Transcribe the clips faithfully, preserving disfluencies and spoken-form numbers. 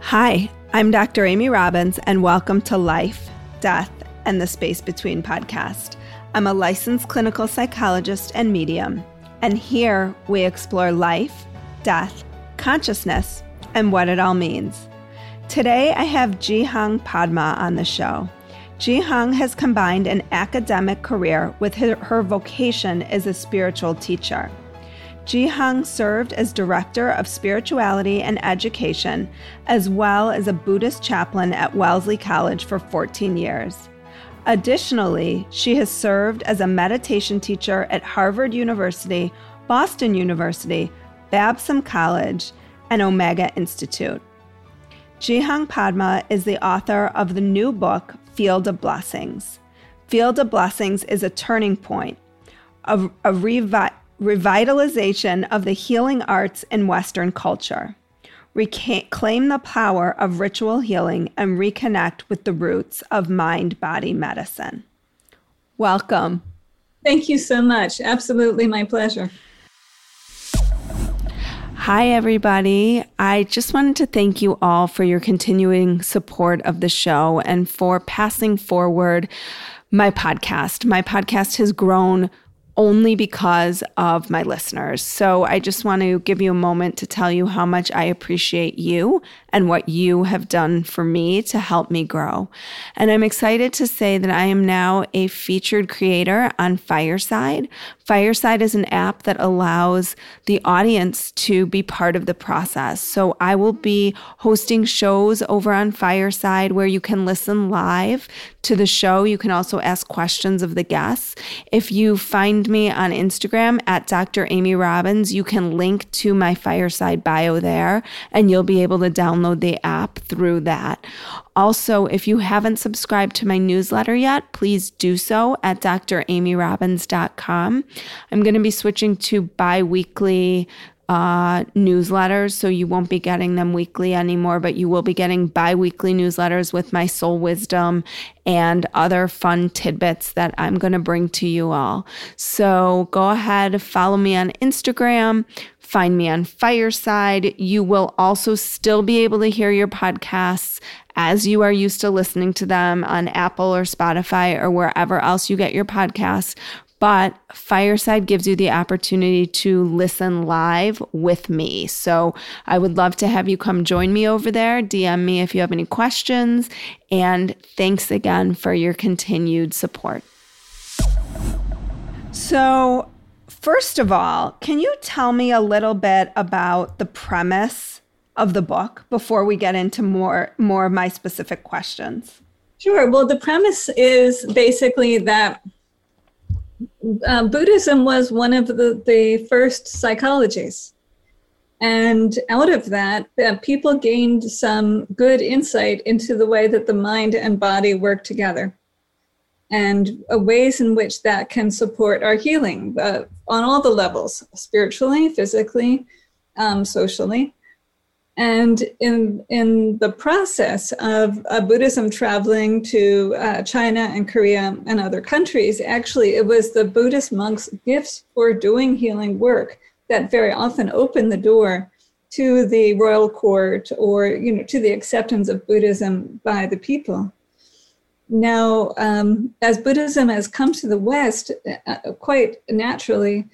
Hi, I'm Doctor Amy Robbins, and welcome to Life, Death, and the Space Between podcast. I'm a licensed clinical psychologist and medium, and here we explore life, death, consciousness, and what it all means. Today, I have Ji Hyang Padma on the show. Ji Hyang has combined an academic career with her, her vocation as a spiritual teacher. Ji Hyang served as Director of Spirituality and Education, as well as a Buddhist chaplain at Wellesley College for fourteen years. Additionally, she has served as a meditation teacher at Harvard University, Boston University, Babson College, and Omega Institute. Ji Hyang Padma is the author of the new book, Field of Blessings. Field of Blessings is a turning point, a, a revival. Revitalization of the healing arts in Western culture. Reclaim the power of ritual healing and reconnect with the roots of mind-body medicine. Welcome. Thank you so much. Absolutely my pleasure. Hi, everybody. I just wanted to thank you all for your continuing support of the show and for passing forward my podcast. My podcast has grown only because of my listeners. So I just want to give you a moment to tell you how much I appreciate you and what you have done for me to help me grow. And I'm excited to say that I am now a featured creator on Fireside. Fireside is an app that allows the audience to be part of the process. So I will be hosting shows over on Fireside where you can listen live to the show. You can also ask questions of the guests. If you find me on Instagram at Doctor Amy Robbins. You can link to my Fireside bio there, and you'll be able to download the app through that. Also, if you haven't subscribed to my newsletter yet, please do so at dr amy robbins dot com. I'm going to be switching to bi-weekly uh, newsletters, so you won't be getting them weekly anymore, but you will be getting bi-weekly newsletters with my soul wisdom and other fun tidbits that I'm going to bring to you all. So go ahead, follow me on Instagram, find me on Fireside. You will also still be able to hear your podcasts as you are used to listening to them on Apple or Spotify or wherever else you get your podcasts. But Fireside gives you the opportunity to listen live with me. So I would love to have you come join me over there. D M me if you have any questions. And thanks again for your continued support. So first of all, can you tell me a little bit about the premise of the book before we get into more, more of my specific questions? Sure. Well, the premise is basically that Uh, Buddhism was one of the, the first psychologies. And out of that, uh, people gained some good insight into the way that the mind and body work together and uh, ways in which that can support our healing uh, on all the levels, spiritually, physically, um, socially. And in in the process of uh, Buddhism traveling to uh, China and Korea and other countries, actually, it was the Buddhist monks' gifts for doing healing work that very often opened the door to the royal court or, you know, to the acceptance of Buddhism by the people. Now, um, as Buddhism has come to the West, uh, quite naturally,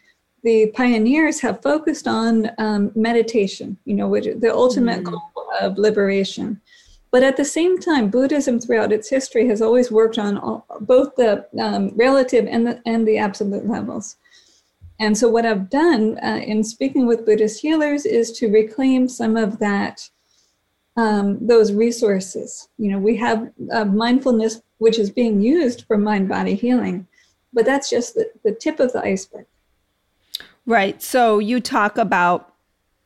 the pioneers have focused on um, meditation, you know, which the ultimate mm. goal of liberation. But at the same time, Buddhism throughout its history has always worked on all, both the um, relative and the, and the absolute levels. And so what I've done uh, in speaking with Buddhist healers is to reclaim some of that, um, those resources. You know, we have uh, mindfulness, which is being used for mind-body healing, but that's just the, the tip of the iceberg. Right. So you talk about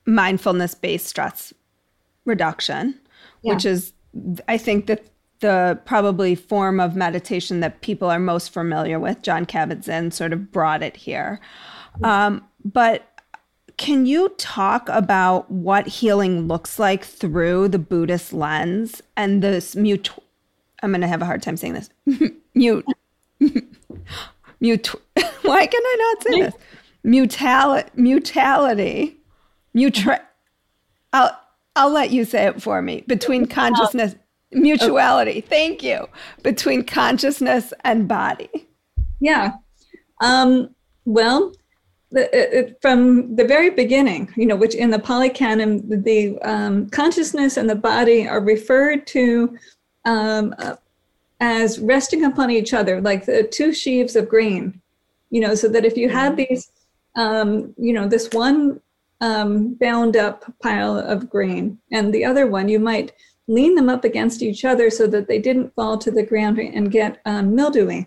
mindfulness-based stress reduction, yeah. which is, I think, the, the probably form of meditation that people are most familiar with. Jon Kabat-Zinn sort of brought it here. Um, but can you talk about what healing looks like through the Buddhist lens and this mute? I'm going to have a hard time saying this. mute. mute. Why can I not say this? Mutality, mutality, mutra- I'll, I'll let you say it for me, between consciousness, mutuality, thank you, between consciousness and body. Yeah. Um, well, the, it, from the very beginning, you know, which in the Pali Canon, the um, consciousness and the body are referred to um, as resting upon each other, like the two sheaves of grain, you know, so that if you had these Um, you know, this one um, bound up pile of grain and the other one, you might lean them up against each other so that they didn't fall to the ground and get um, mildewy.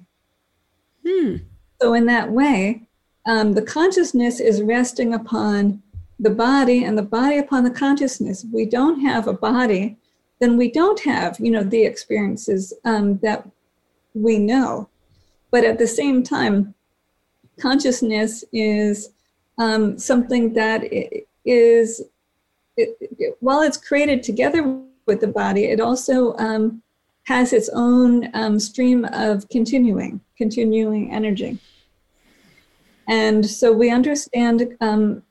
Hmm. So in that way, um, the consciousness is resting upon the body and the body upon the consciousness. We don't have a body, then we don't have, you know, the experiences um, that we know. But at the same time, consciousness is um, something that is, it, it, while it's created together with the body, it also um, has its own um, stream of continuing, continuing energy. And so we understand um,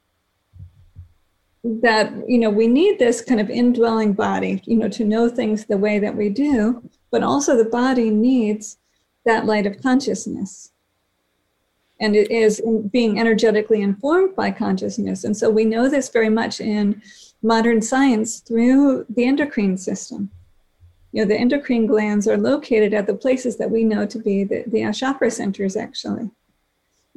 that, you know, we need this kind of indwelling body, you know, to know things the way that we do, but also the body needs that light of consciousness. And it is being energetically informed by consciousness. And so we know this very much in modern science through the endocrine system. You know, the endocrine glands are located at the places that we know to be the, the chakra centers, actually.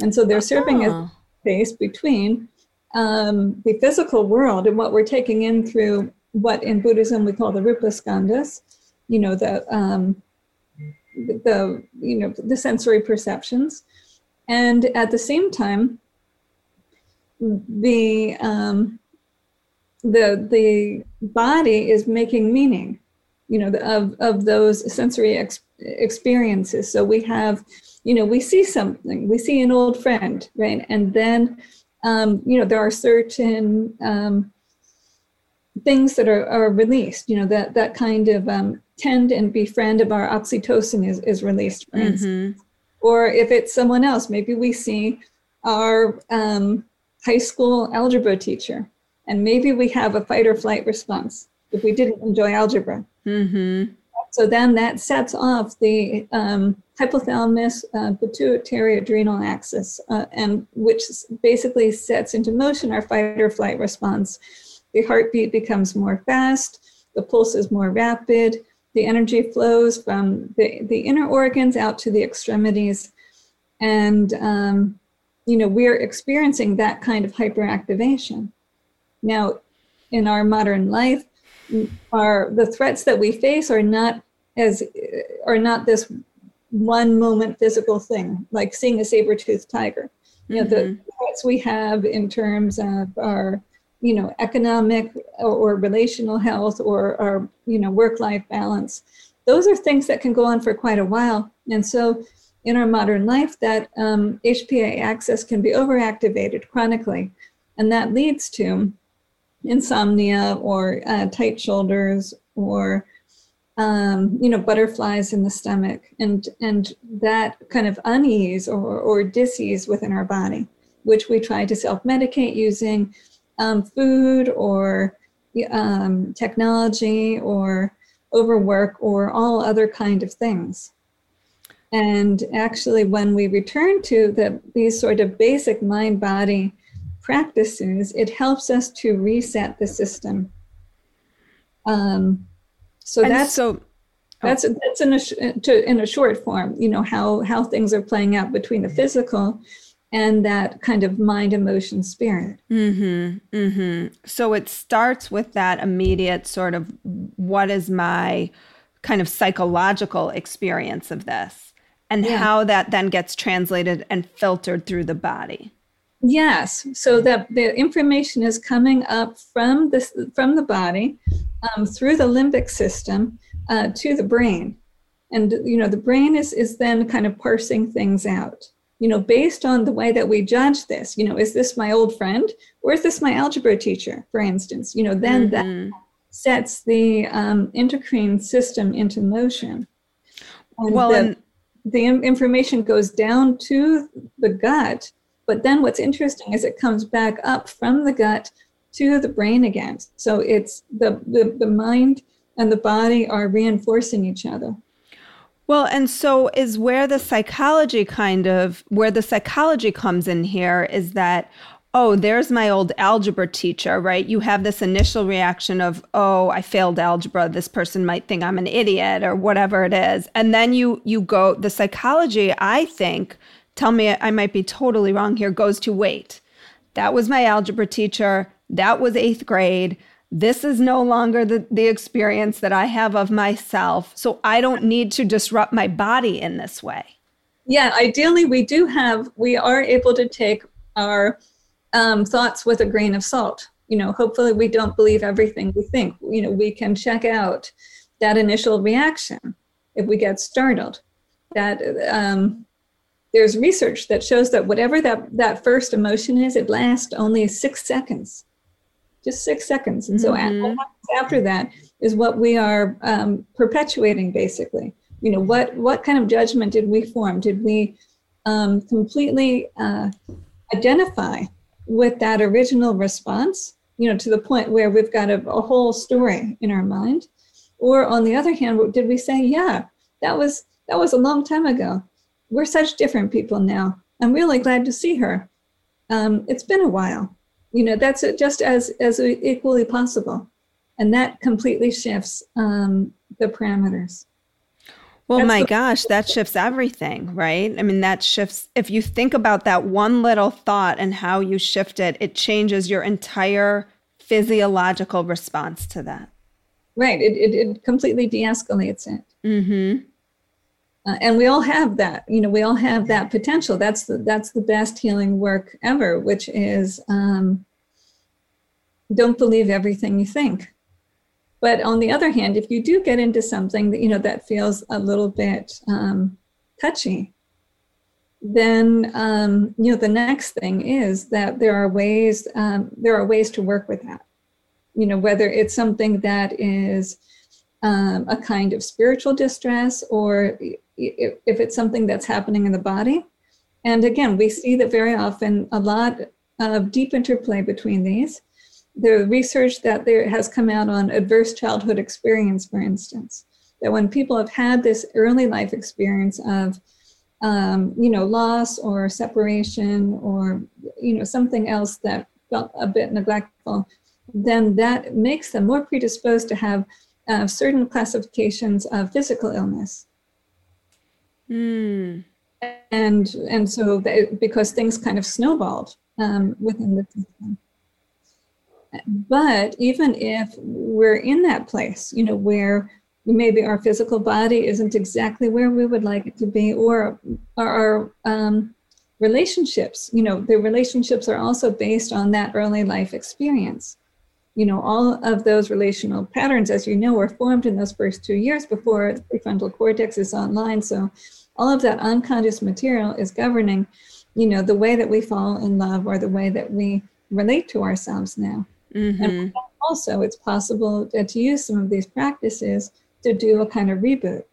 And so they're serving uh-huh. as space between um, the physical world and what we're taking in through what in Buddhism we call the rupa skandhas, you know, the, um, the, you know, the sensory perceptions. And at the same time, the um, the the body is making meaning, you know, of of those sensory ex- experiences. So we have, you know, we see something, we see an old friend, right? And then, um, you know, there are certain um, things that are, are released. You know, that that kind of um, tend and befriend of our oxytocin is is released, for instance. Mm-hmm. Or if it's someone else, maybe we see our um, high school algebra teacher, and maybe we have a fight or flight response if we didn't enjoy algebra. Mm-hmm. So then that sets off the um, hypothalamus uh, pituitary adrenal axis, uh, and which basically sets into motion our fight or flight response. The heartbeat becomes more fast, the pulse is more rapid, the energy flows from the, the inner organs out to the extremities. And, um, you know, we're experiencing that kind of hyperactivation. Now, in our modern life, our, the threats that we face are not as are not this one moment physical thing, like seeing a saber-toothed tiger. You mm-hmm. know, the threats we have in terms of our you know, economic or, or relational health or, or, you know, work-life balance. Those are things that can go on for quite a while. And so in our modern life, that um, H P A axis can be overactivated chronically. And that leads to insomnia or uh, tight shoulders or, um, you know, butterflies in the stomach and and that kind of unease or, or dis-ease within our body, which we try to self-medicate using um, food or um, technology or overwork or all other kind of things. And actually, when we return to the, these sort of basic mind-body practices, it helps us to reset the system. Um, so and that's so that's oh. that's in a to, in a short form, you know, how how things are playing out between the physical and that kind of mind, emotion, spirit. Mm-hmm. Mm-hmm. So it starts with that immediate sort of what is my kind of psychological experience of this. And yeah. how that then gets translated and filtered through the body. Yes, so that the information is coming up from this from the body um, through the limbic system uh, to the brain, and you know the brain is is then kind of parsing things out. You know, based on the way that we judge this. You know, is this my old friend or is this my algebra teacher, for instance? You know, then mm-hmm. that sets the um, endocrine system into motion. And well. The, and- The information goes down to the gut, but then what's interesting is it comes back up from the gut to the brain again. So it's the, the, the mind and the body are reinforcing each other. Well, and so is where the psychology kind of, where the psychology comes in here is that, oh, there's my old algebra teacher, right? You have this initial reaction of, oh, I failed algebra. This person might think I'm an idiot or whatever it is. And then you you go, the psychology, I think, tell me I might be totally wrong here, goes to wait. That was my algebra teacher. That was eighth grade. This is no longer the, the experience that I have of myself. So I don't need to disrupt my body in this way. Yeah, ideally we do have, we are able to take our Um, thoughts with a grain of salt. You know, hopefully we don't believe everything we think. You know, we can check out that initial reaction if we get startled. That um, there's research that shows that whatever that, that first emotion is, it lasts only six seconds, just six seconds. And so mm-hmm. what happens after that is what we are um, perpetuating, basically. You know, what, what kind of judgment did we form? Did we um, completely uh, identify with that original response, you know, to the point where we've got a, a whole story in our mind? Or on the other hand, did we say, yeah, that was that was a long time ago. We're such different people now. I'm really glad to see her. Um, it's been a while. You know, that's just as, as equally possible. And that completely shifts um, the parameters. Well, that's my the- gosh, that shifts everything, right? I mean, that shifts, if you think about that one little thought and how you shift it, it changes your entire physiological response to that. Right. It it, it completely de-escalates it. Mm-hmm. Uh, and we all have that, you know, we all have that potential. That's the, that's the best healing work ever, which is um, don't believe everything you think. But on the other hand, if you do get into something that, you know, that feels a little bit um, touchy, then, um, you know, the next thing is that there are ways, um, there are ways to work with that, you know, whether it's something that is um, a kind of spiritual distress or if it's something that's happening in the body. And again, we see that very often a lot of deep interplay between these. The research that there has come out on adverse childhood experience, for instance, that when people have had this early life experience of, um, you know, loss or separation or, you know, something else that felt a bit neglectful, then that makes them more predisposed to have uh, certain classifications of physical illness. Mm. And and so they, because things kind of snowballed um, within the system. But even if we're in that place, you know, where maybe our physical body isn't exactly where we would like it to be, or our um, relationships, you know, the relationships are also based on that early life experience. You know, all of those relational patterns, as you know, are formed in those first two years before the prefrontal cortex is online. So all of that unconscious material is governing, you know, the way that we fall in love or the way that we relate to ourselves now. Mm-hmm. And also, it's possible to use some of these practices to do a kind of reboot.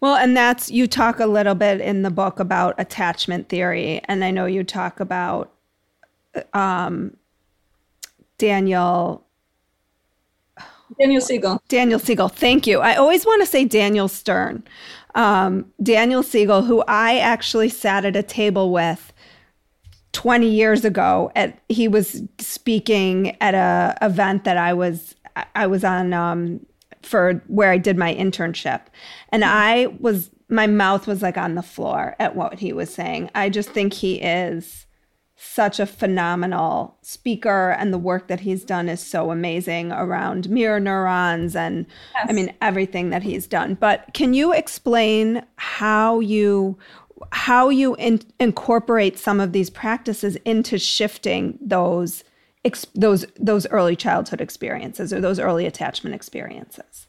Well, and that's, you talk a little bit in the book about attachment theory. And I know you talk about um, Daniel... Daniel Siegel. Daniel Siegel. Thank you. I always want to say Daniel Stern. Um, Daniel Siegel, who I actually sat at a table with twenty years ago. At, he was speaking at a event that I was I was on um, for where I did my internship. And I was, my mouth was like on the floor at what he was saying. I just think he is such a phenomenal speaker, and the work that he's done is so amazing around mirror neurons and yes. I mean, everything that he's done. But can you explain how you how you in, incorporate some of these practices into shifting those ex, those those early childhood experiences or those early attachment experiences?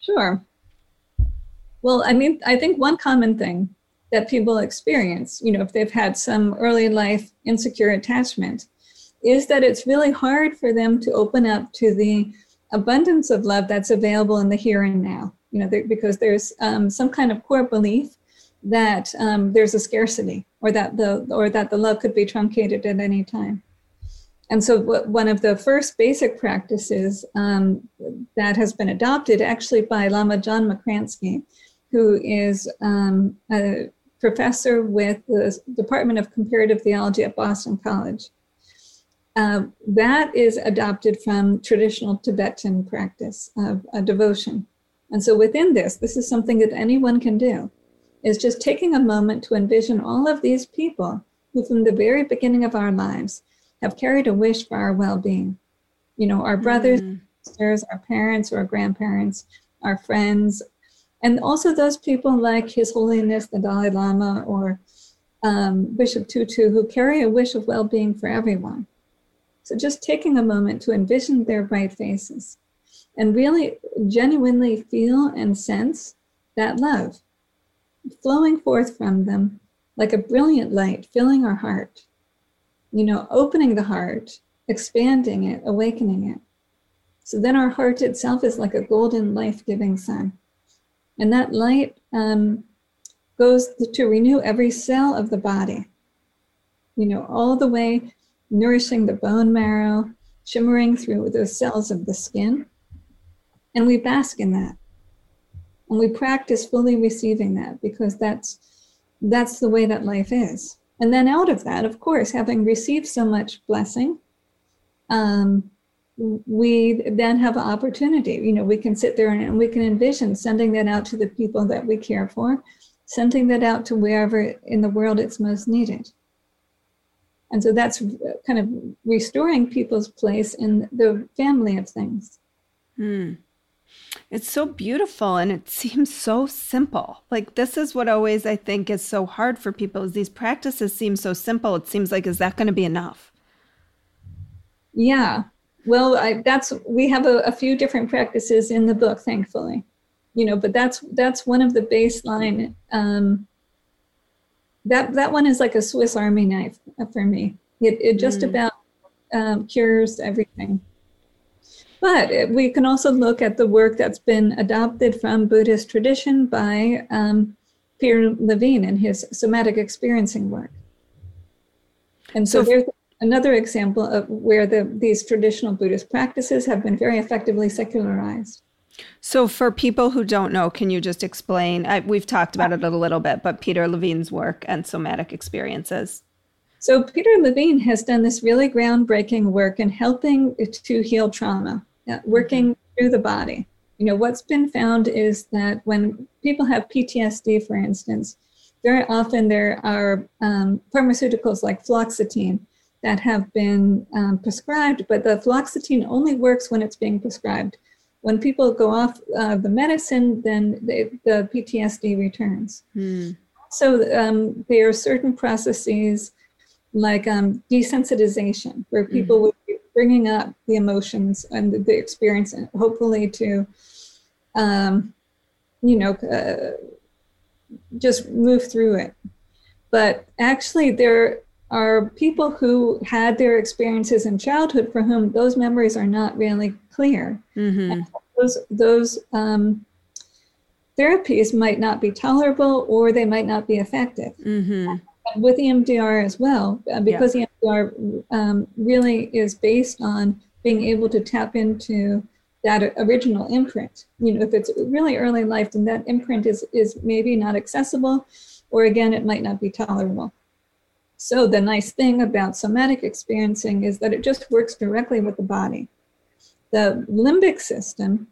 Sure. Well, I mean, I think one common thing that people experience, you know, if they've had some early life insecure attachment, is that it's really hard for them to open up to the abundance of love that's available in the here and now, you know, because there's um, some kind of core belief that um, there's a scarcity or that the or that the love could be truncated at any time. And so one of the first basic practices um, that has been adopted actually by Lama John McCransky, who is um, a professor with the Department of Comparative Theology at Boston College. Uh, that is adopted from traditional Tibetan practice of uh, devotion. And so within this, this is something that anyone can do, is just taking a moment to envision all of these people who from the very beginning of our lives have carried a wish for our well-being. You know, our brothers, mm-hmm. sisters, our parents or grandparents, our friends, and also those people like His Holiness the Dalai Lama or um, Bishop Tutu, who carry a wish of well-being for everyone. So just taking a moment to envision their bright faces and really genuinely feel and sense that love flowing forth from them like a brilliant light, filling our heart. You know, opening the heart, expanding it, awakening it. So then our heart itself is like a golden life-giving sun. And that light um, goes to renew every cell of the body, you know, all the way nourishing the bone marrow, shimmering through the cells of the skin. And we bask in that. And we practice fully receiving that because that's that's the way that life is. And then out of that, of course, having received so much blessing, um, we then have an opportunity. You know, we can sit there and, and we can envision sending that out to the people that we care for, sending that out to wherever in the world it's most needed. And so that's kind of restoring people's place in the family of things. Mm. It's so beautiful and it seems so simple. Like this is what always I think is so hard for people is these practices seem so simple. It seems like, is that going to be enough? Yeah. Well, I, that's, we have a, a few different practices in the book, thankfully, you know, but that's, that's one of the baseline. Um, that, that one is like a Swiss Army knife for me. It, it just mm. about um, cures everything. But we can also look at the work that's been adopted from Buddhist tradition by um, Peter Levine and his somatic experiencing work. And so, so there's another example of where the, these traditional Buddhist practices have been very effectively secularized. So for people who don't know, can you just explain, I, we've talked about it a little bit, but Peter Levine's work and somatic experiences. So Peter Levine has done this really groundbreaking work in helping to heal trauma, working through the body. You know, what's been found is that when people have P T S D, for instance, very often there are um, pharmaceuticals like fluoxetine that have been um, prescribed, but the fluoxetine only works when it's being prescribed. When people go off uh, the medicine, then they, the P T S D returns. Hmm. So um, there are certain processes like um, desensitization, where people mm-hmm. would be bringing up the emotions and the, the experience, and hopefully to, um, you know, uh, just move through it. But actually there are people who had their experiences in childhood for whom those memories are not really clear. Mm-hmm. And those those um, therapies might not be tolerable, or they might not be effective. Mm-hmm. With E M D R as well, because yeah. E M D R um, really is based on being able to tap into that original imprint. You know, if it's really early life, then that imprint is, is maybe not accessible, or again, it might not be tolerable. So the nice thing about somatic experiencing is that it just works directly with the body. The limbic system,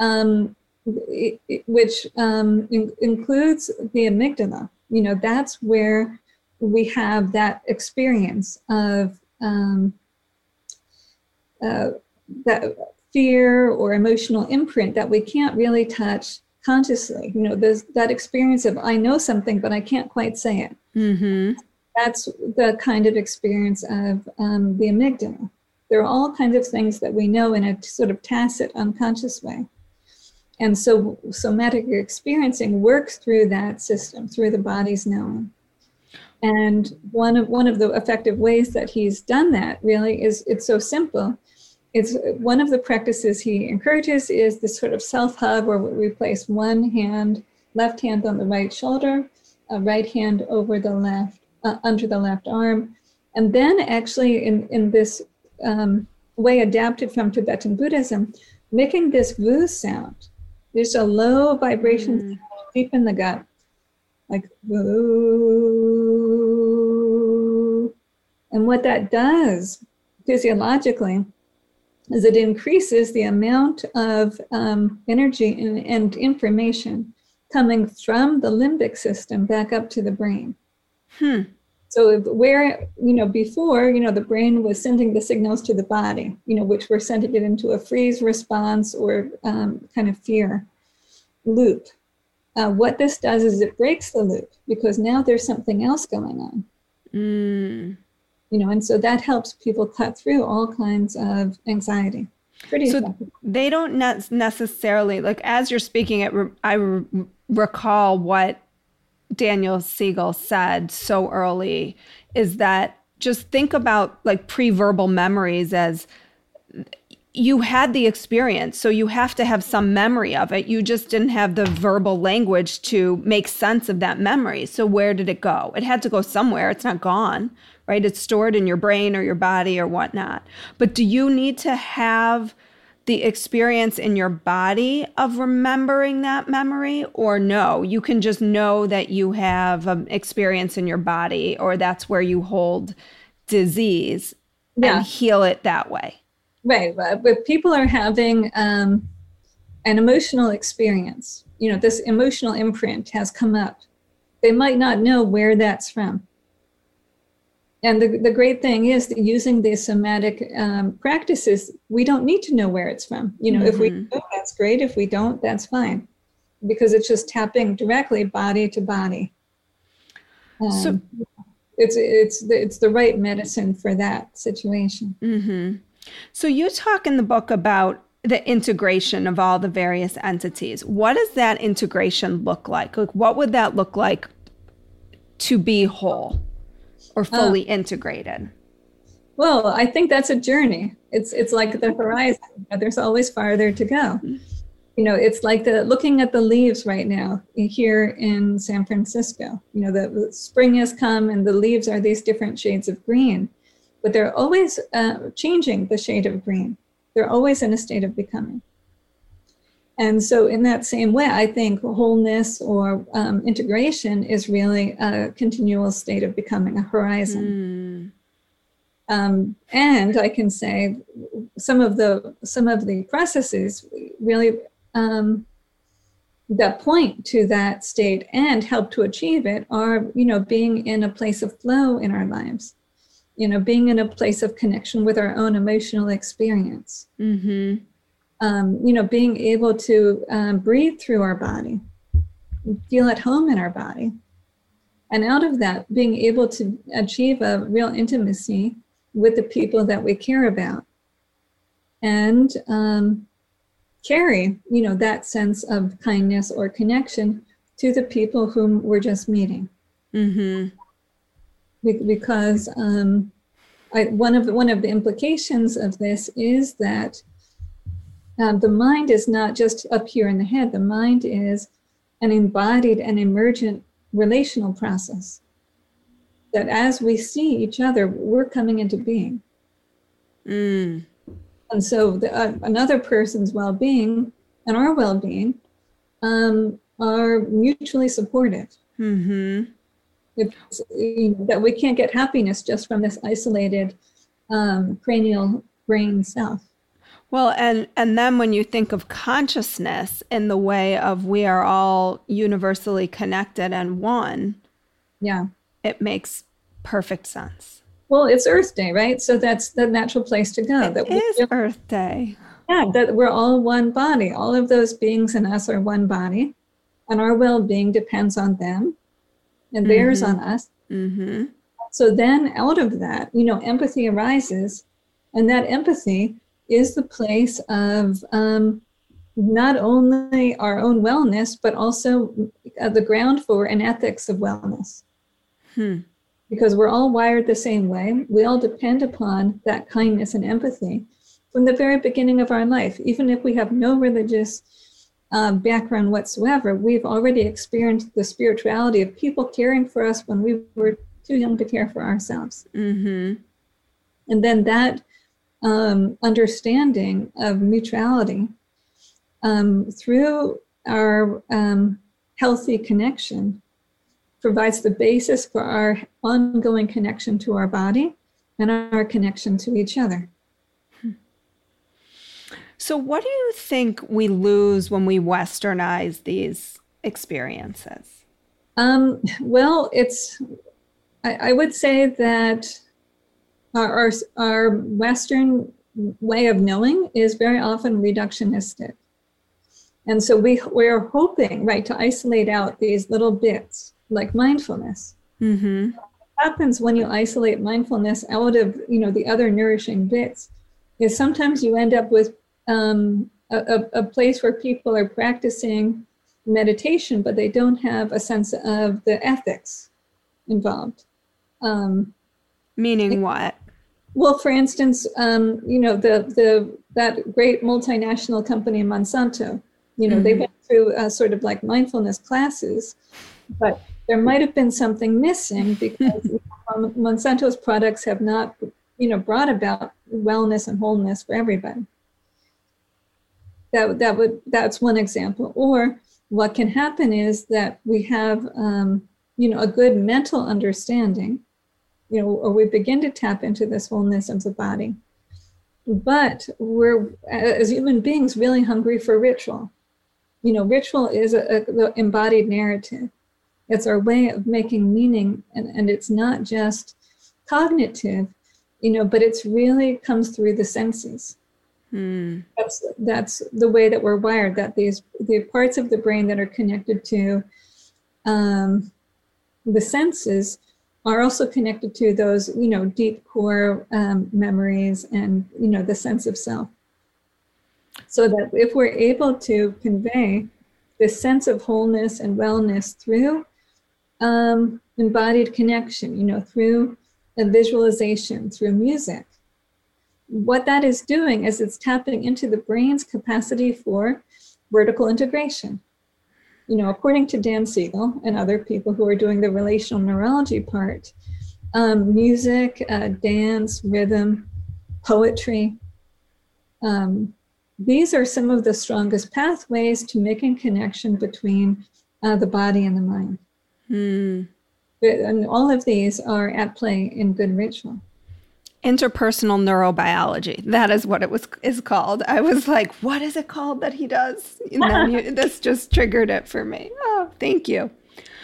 um, it, it, which um, in, includes the amygdala, you know, that's where we have that experience of um, uh, that fear or emotional imprint that we can't really touch consciously. You know, there's that experience of, I know something, but I can't quite say it. Mm-hmm. That's the kind of experience of um, the amygdala. There are all kinds of things that we know in a sort of tacit, unconscious way. And so somatic experiencing works through that system, through the body's knowing. And one of one of the effective ways that he's done that really is, it's so simple. It's one of the practices he encourages is this sort of self-hug, where we place one hand, left hand on the right shoulder, a right hand over the left, uh, under the left arm. And then actually in, in this um, way adapted from Tibetan Buddhism, making this voo sound, there's a low vibration mm. deep in the gut. Like, woo. And what that does physiologically is it increases the amount of um, energy and, and information coming from the limbic system back up to the brain. Hmm. So if, where, you know, before, you know, the brain was sending the signals to the body, you know, which were sending it into a freeze response or um, kind of fear loop. Uh, what this does is it breaks the loop, because now there's something else going on, mm. you know, and so that helps people cut through all kinds of anxiety. Pretty so effective. They don't ne- necessarily, like, as you're speaking, it re- I re- recall what Daniel Siegel said so early, is that just think about like pre-verbal memories as you had the experience, so you have to have some memory of it. You just didn't have the verbal language to make sense of that memory. So where did it go? It had to go somewhere. It's not gone, right? It's stored in your brain or your body or whatnot. But do you need to have the experience in your body of remembering that memory, or no? You can just know that you have an experience in your body, or that's where you hold disease yeah. and heal it that way. Right, but if people are having um, an emotional experience, you know, this emotional imprint has come up. They might not know where that's from. And the, the great thing is that using these somatic um, practices, we don't need to know where it's from. You know, mm-hmm. if we know, that's great. If we don't, that's fine. Because it's just tapping directly body to body. Um, so it's, it's, the, it's the right medicine for that situation. Mm-hmm. So you talk in the book about the integration of all the various entities. What does that integration look like? Like, what would that look like to be whole or fully uh, integrated? Well, I think that's a journey. It's it's like the horizon. There's always farther to go. you know, it's like the looking at the leaves right now here in San Francisco. You know, the, the spring has come and the leaves are these different shades of green, but they're always uh, changing the shade of green. They're always in a state of becoming. And so in that same way, I think wholeness or um, integration is really a continual state of becoming, a horizon. Mm. Um, and I can say some of the some of the processes really um, that point to that state and help to achieve it are, you know, being in a place of flow in our lives, you know, being in a place of connection with our own emotional experience, mm-hmm. um, you know, being able to um, breathe through our body, feel at home in our body. And out of that, being able to achieve a real intimacy with the people that we care about and um, carry, you know, that sense of kindness or connection to the people whom we're just meeting. Mm-hmm. Be- because um, I, one of the, one of the implications of this is that um, the mind is not just up here in the head. The mind is an embodied and emergent relational process. That as we see each other, we're coming into being. Mm. And so the, uh, another person's well-being and our well-being um, are mutually supportive. Mm-hmm. It's, you know, that we can't get happiness just from this isolated um, cranial brain self. Well, and, and then when you think of consciousness in the way of we are all universally connected and one, yeah, it makes perfect sense. Well, it's Earth Day, right? So that's the natural place to go. It that is we, Earth Day. Yeah, that we're all one body. All of those beings in us are one body, and our well-being depends on them. And theirs mm-hmm. on us. Mm-hmm. So then out of that, you know, empathy arises. And that empathy is the place of um, not only our own wellness, but also uh, the ground for an ethics of wellness. Hmm. Because we're all wired the same way. We all depend upon that kindness and empathy from the very beginning of our life. Even if we have no religious Um, background whatsoever, we've already experienced the spirituality of people caring for us when we were too young to care for ourselves. Mm-hmm. And then that um, understanding of mutuality um, through our um, healthy connection provides the basis for our ongoing connection to our body and our connection to each other. So what do you think we lose when we westernize these experiences? Um, well, it's, I, I would say that our, our, our Western way of knowing is very often reductionistic. And so we, we're hoping, right, to isolate out these little bits like mindfulness. Mm-hmm. What happens when you isolate mindfulness out of, you know, the other nourishing bits is sometimes you end up with Um, a, a place where people are practicing meditation, but they don't have a sense of the ethics involved. Um, Meaning what? Well, for instance, um, you know, the the that great multinational company Monsanto, you know, mm-hmm. they went through uh, sort of like mindfulness classes, but there might have been something missing because Monsanto's products have not, you know, brought about wellness and wholeness for everybody. That that would that's one example. Or what can happen is that we have um, you know, a good mental understanding, you know, or we begin to tap into this wholeness of the body, but we're as human beings really hungry for ritual. You know, ritual is a, a embodied narrative. It's our way of making meaning, and, and it's not just cognitive, you know, but it's really comes through the senses. Mm. That's that's the way that we're wired, that these the parts of the brain that are connected to um, the senses are also connected to those, you know, deep core um, memories and, you know, the sense of self. So that if we're able to convey this sense of wholeness and wellness through um, embodied connection, you know, through a visualization, through music, what that is doing is it's tapping into the brain's capacity for vertical integration. You know, according to Dan Siegel and other people who are doing the relational neurology part, um, music, uh, dance, rhythm, poetry, um, these are some of the strongest pathways to making connection between uh, the body and the mind. Mm. And all of these are at play in good ritual. Interpersonal neurobiology. That is what it was is called. I was like, what is it called that he does? And then you, this just triggered it for me. Oh, thank you.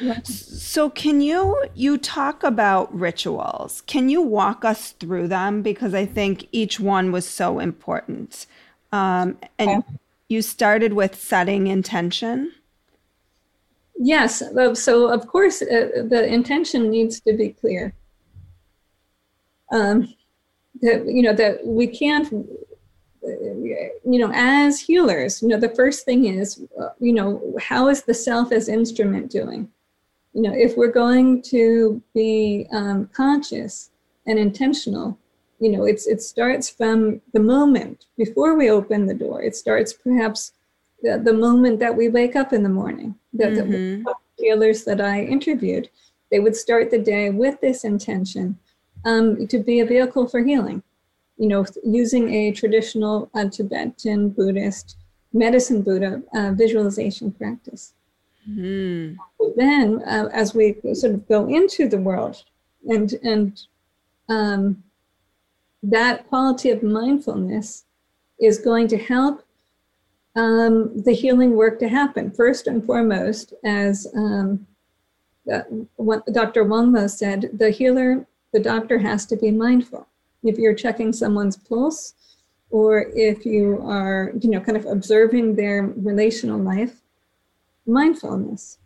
Yes. So can you, you talk about rituals. Can you walk us through them? Because I think each one was so important. Um, and okay. You started with setting intention. Yes. So of course, uh, the intention needs to be clear. Um, that, you know, that we can't, you know, as healers, you know, the first thing is, you know, how is the self as instrument doing? You know, if we're going to be um, conscious and intentional, you know, it's it starts from the moment before we open the door. It starts perhaps the, the moment that we wake up in the morning. The, mm-hmm. the healers that I interviewed, they would start the day with this intention. Um, to be a vehicle for healing, you know, using a traditional uh, Tibetan Buddhist medicine Buddha uh, visualization practice. Mm. Then, uh, as we sort of go into the world, and and um, that quality of mindfulness is going to help um, the healing work to happen. First and foremost, as um, uh, what Doctor Wangmo said, the healer. The doctor has to be mindful. If you're checking someone's pulse, or if you are, you know, kind of observing their relational life, mindfulness.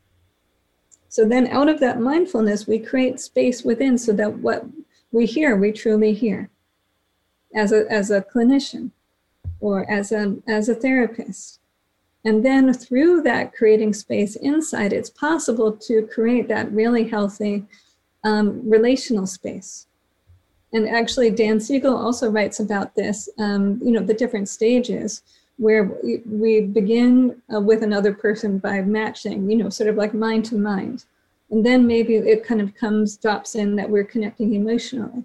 So then out of that mindfulness, we create space within so that what we hear, we truly hear as a as a clinician or as a as a therapist. And then through that creating space inside, it's possible to create that really healthy Um, relational space. And actually, Dan Siegel also writes about this, um, you know, the different stages where we, we begin uh, with another person by matching, you know, sort of like mind to mind. And then maybe it kind of comes, drops in that we're connecting emotionally.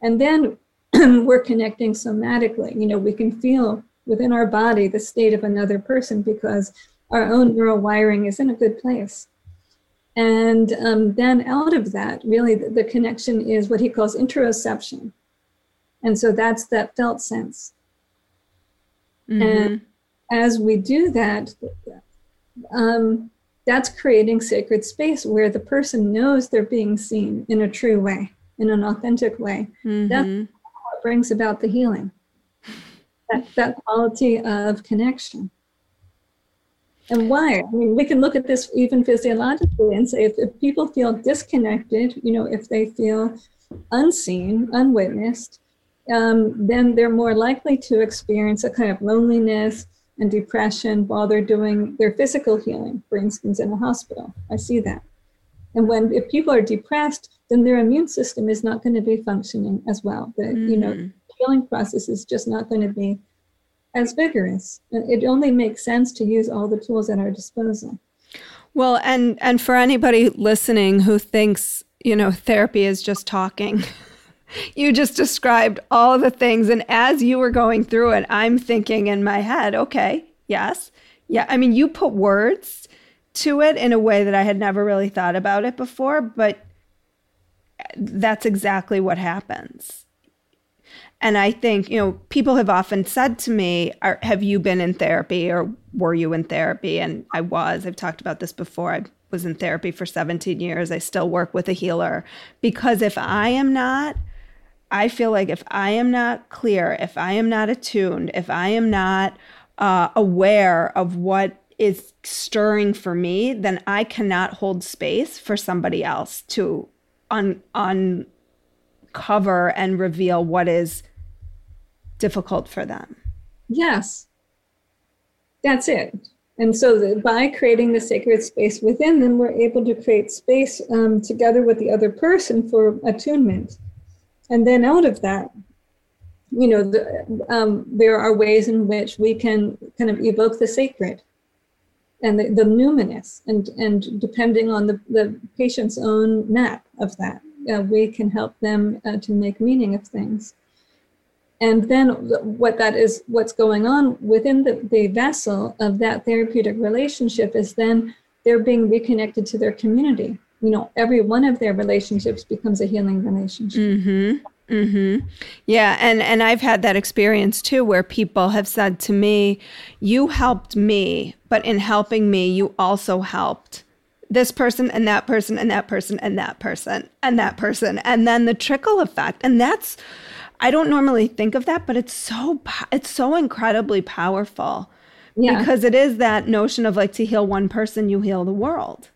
And then we're connecting somatically. You know, we can feel within our body the state of another person because our own neural wiring is in a good place. And um, then out of that, really, the, the connection is what he calls interoception. And so that's that felt sense. Mm-hmm. And as we do that, um, that's creating sacred space where the person knows they're being seen in a true way, in an authentic way. Mm-hmm. That's what brings about the healing, that, that quality of connection. And why? I mean, we can look at this even physiologically and say if, if people feel disconnected, you know, if they feel unseen, unwitnessed, um, then they're more likely to experience a kind of loneliness and depression while they're doing their physical healing, for instance, in a hospital. I see that. And when if people are depressed, then their immune system is not going to be functioning as well. The, mm-hmm. you know, the healing process is just not going to be as vigorous. It only makes sense to use all the tools at our disposal. Well, and and for anybody listening who thinks, you know, therapy is just talking, you just described all the things. And as you were going through it, I'm thinking in my head, okay, yes. Yeah. I mean, you put words to it in a way that I had never really thought about it before, but that's exactly what happens. And I think, you know, people have often said to me, are, have you been in therapy or were you in therapy? And I was. I've talked about this before. I was in therapy for seventeen years. I still work with a healer because if I am not, I feel like if I am not clear, if I am not attuned, if I am not uh, aware of what is stirring for me, then I cannot hold space for somebody else to un- uncover and reveal what is difficult for them. Yes, that's it. And so the, by creating the sacred space within them, we're able to create space um, together with the other person for attunement. And then out of that, you know, the, um, there are ways in which we can kind of evoke the sacred and the, the numinous, and, and depending on the, the patient's own map of that, uh, we can help them uh, to make meaning of things. And then what that is, what's going on within the, the vessel of that therapeutic relationship is then they're being reconnected to their community. You know, every one of their relationships becomes a healing relationship. Mm-hmm. Mm-hmm. Yeah. And, and I've had that experience too, where people have said to me, you helped me, but in helping me, you also helped this person and that person and that person and that person and that person. And then the trickle effect. And that's, I don't normally think of that, but it's so it's so incredibly powerful, yeah. Because it is that notion of like, to heal one person, you heal the world.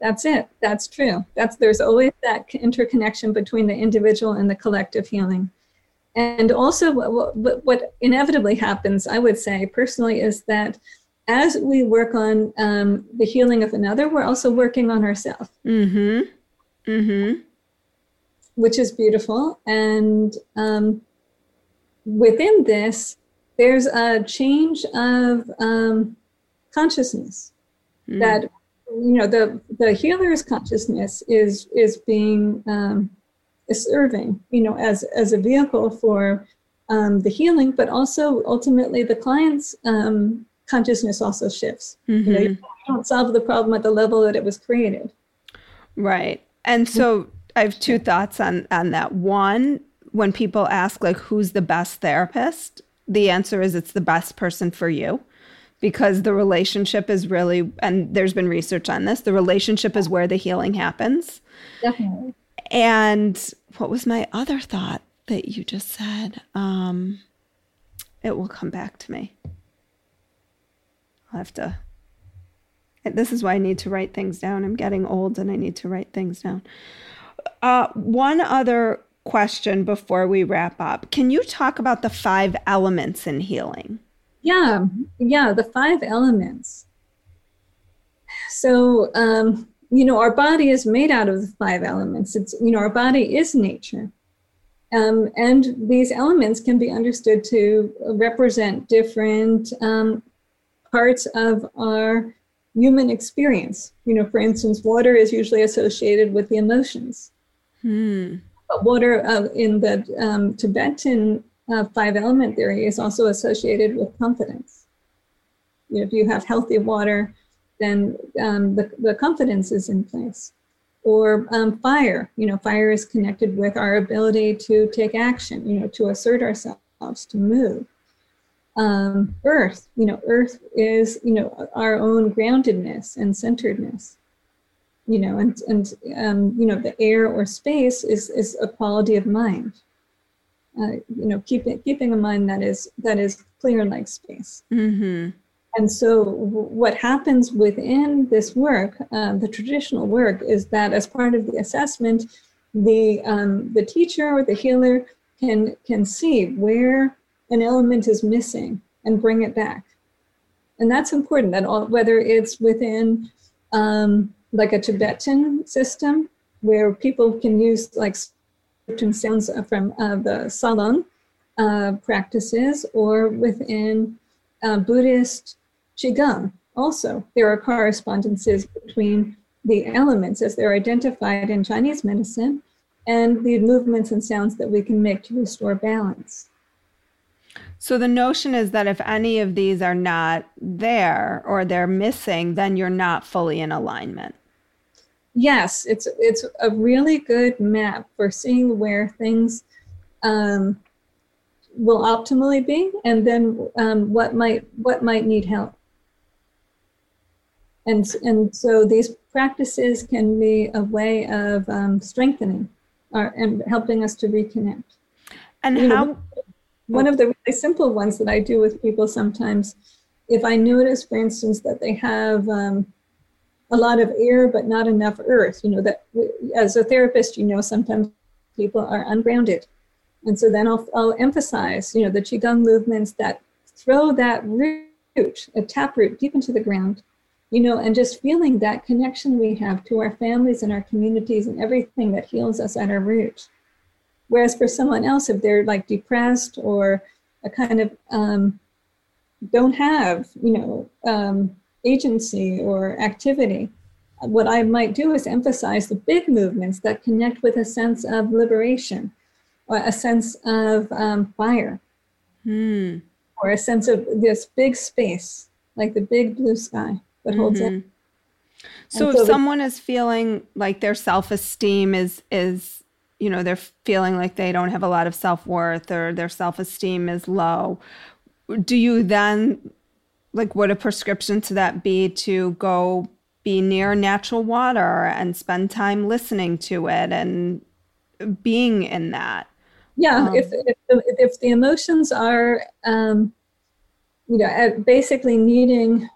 That's it. That's true. That's there's always that interconnection between the individual and the collective healing. And also what, what, what inevitably happens, I would say personally, is that as we work on um, the healing of another, we're also working on ourselves. Mm-hmm. Mm-hmm. Which is beautiful. And um, within this, there's a change of um, consciousness mm. that, you know, the, the healer's consciousness is is being, um, is serving, you know, as, as a vehicle for um, the healing, but also ultimately the client's um, consciousness also shifts. Mm-hmm. You know, you don't solve the problem at the level that it was created. Right. And so, I have two thoughts on, on that. One, when people ask, like, who's the best therapist? The answer is it's the best person for you, because the relationship is really, and there's been research on this, the relationship is where the healing happens. Definitely. And what was my other thought that you just said? Um, it will come back to me. I'll have to. This is why I need to write things down. I'm getting old and I need to write things down. Uh, one other question before we wrap up. Can you talk about the five elements in healing? Yeah, yeah, the five elements. So, um, you know, our body is made out of the five elements. It's, you know, our body is nature. Um, and these elements can be understood to represent different um, parts of our human experience. You know, for instance, water is usually associated with the emotions. Hmm. But water uh, in the um, Tibetan uh, five element theory is also associated with confidence. You know, if you have healthy water, then um, the, the confidence is in place. Or um, fire, you know, fire is connected with our ability to take action, you know, to assert ourselves, to move. Um, earth, you know, earth is, you know, our own groundedness and centeredness, you know, and, and um, you know, the air or space is, is a quality of mind, uh, you know, keeping keeping a mind that is, that is clear like space. Mm-hmm. And so w- what happens within this work, uh, the traditional work, is that as part of the assessment, the, um, the teacher or the healer can, can see where an element is missing and bring it back. And that's important, that all, whether it's within um, like a Tibetan system where people can use like sounds from uh, the Salong uh, practices, or within uh, Buddhist Qigong also. There are correspondences between the elements as they're identified in Chinese medicine and the movements and sounds that we can make to restore balance. So the notion is that if any of these are not there or they're missing, then you're not fully in alignment. Yes, it's it's a really good map for seeing where things um, will optimally be, and then um, what might what might need help. And and so these practices can be a way of um, strengthening our, and helping us to reconnect. And you how. Know, One of the really simple ones that I do with people sometimes, if I notice, for instance, that they have um, a lot of air but not enough earth, you know, that as a therapist, you know, sometimes people are ungrounded. And so then I'll, I'll emphasize, you know, the Qigong movements that throw that root, a taproot, deep into the ground, you know, and just feeling that connection we have to our families and our communities and everything that heals us at our root. Whereas for someone else, if they're like depressed or a kind of um, don't have, you know, um, agency or activity. What I might do is emphasize the big movements that connect with a sense of liberation or a sense of um, fire hmm. or a sense of this big space, like the big blue sky that holds mm-hmm. it. So, so if someone is feeling like their self-esteem is, is, you know, they're feeling like they don't have a lot of self-worth or their self-esteem is low, do you then, like, would a prescription to that be to go be near natural water and spend time listening to it and being in that? Yeah, um, if, if if the emotions are, um, you know, basically needing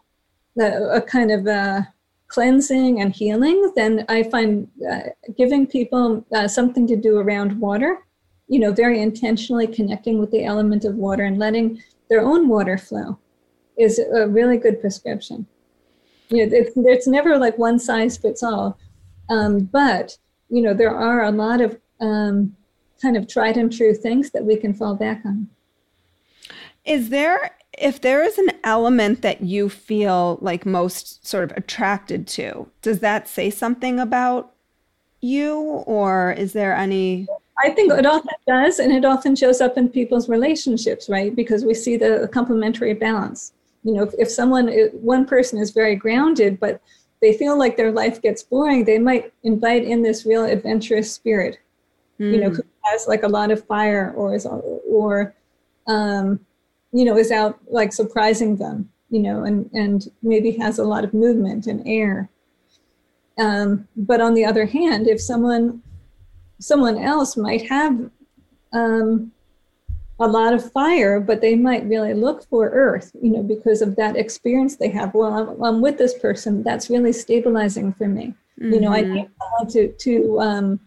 the, a kind of a cleansing and healing, then I find uh, giving people uh, something to do around water, you know, very intentionally connecting with the element of water and letting their own water flow is a really good prescription. You know, it's, it's never like one size fits all, um, but, you know, there are a lot of um, kind of tried and true things that we can fall back on. Is there, if there is an element that you feel like most sort of attracted to, does that say something about you, or is there any? I think it often does, and it often shows up in people's relationships, right? Because we see the complementary balance. You know, if, if someone, if one person is very grounded, but they feel like their life gets boring, they might invite in this real adventurous spirit, mm. you know, who has like a lot of fire or is, or, um, you know, is out like surprising them, you know, and, and maybe has a lot of movement and air. Um, but on the other hand, if someone, someone else might have, um, a lot of fire, but they might really look for earth, you know, because of that experience they have. Well, I'm, I'm with this person. That's really stabilizing for me. Mm-hmm. You know, I need someone to, to um,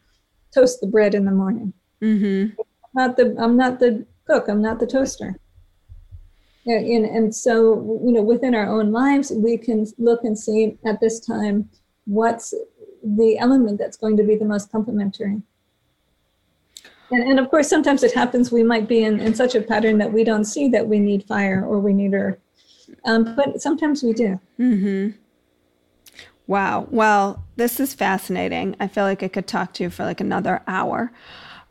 toast the bread in the morning. Mm-hmm. I'm not the, I'm not the cook. I'm not the toaster. And, and so, you know, within our own lives, we can look and see at this time, what's the element that's going to be the most complementary. And, and of course, sometimes it happens, we might be in, in such a pattern that we don't see that we need fire or we need earth. Um, but sometimes we do. Mm-hmm. Wow. Well, this is fascinating. I feel like I could talk to you for like another hour.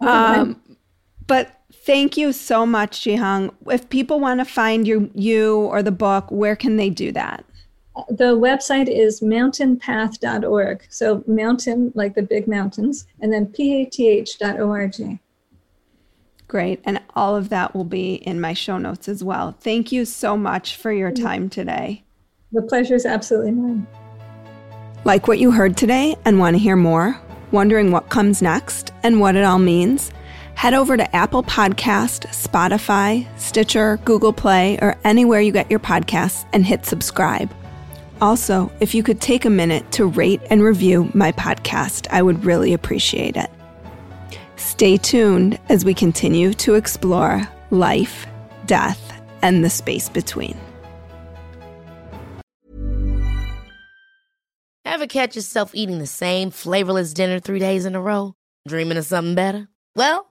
Okay. Um, but thank you so much, Ji Hyang. If people want to find you, you or the book, where can they do that? The website is mountain path dot org. So mountain, like the big mountains, and then P A T H dot org. Great. And all of that will be in my show notes as well. Thank you so much for your time today. The pleasure is absolutely mine. Like what you heard today and want to hear more? Wondering what comes next and what it all means? Head over to Apple Podcast, Spotify, Stitcher, Google Play, or anywhere you get your podcasts and hit subscribe. Also, if you could take a minute to rate and review my podcast, I would really appreciate it. Stay tuned as we continue to explore life, death, and the space between. Ever catch yourself eating the same flavorless dinner three days in a row? Dreaming of something better? Well,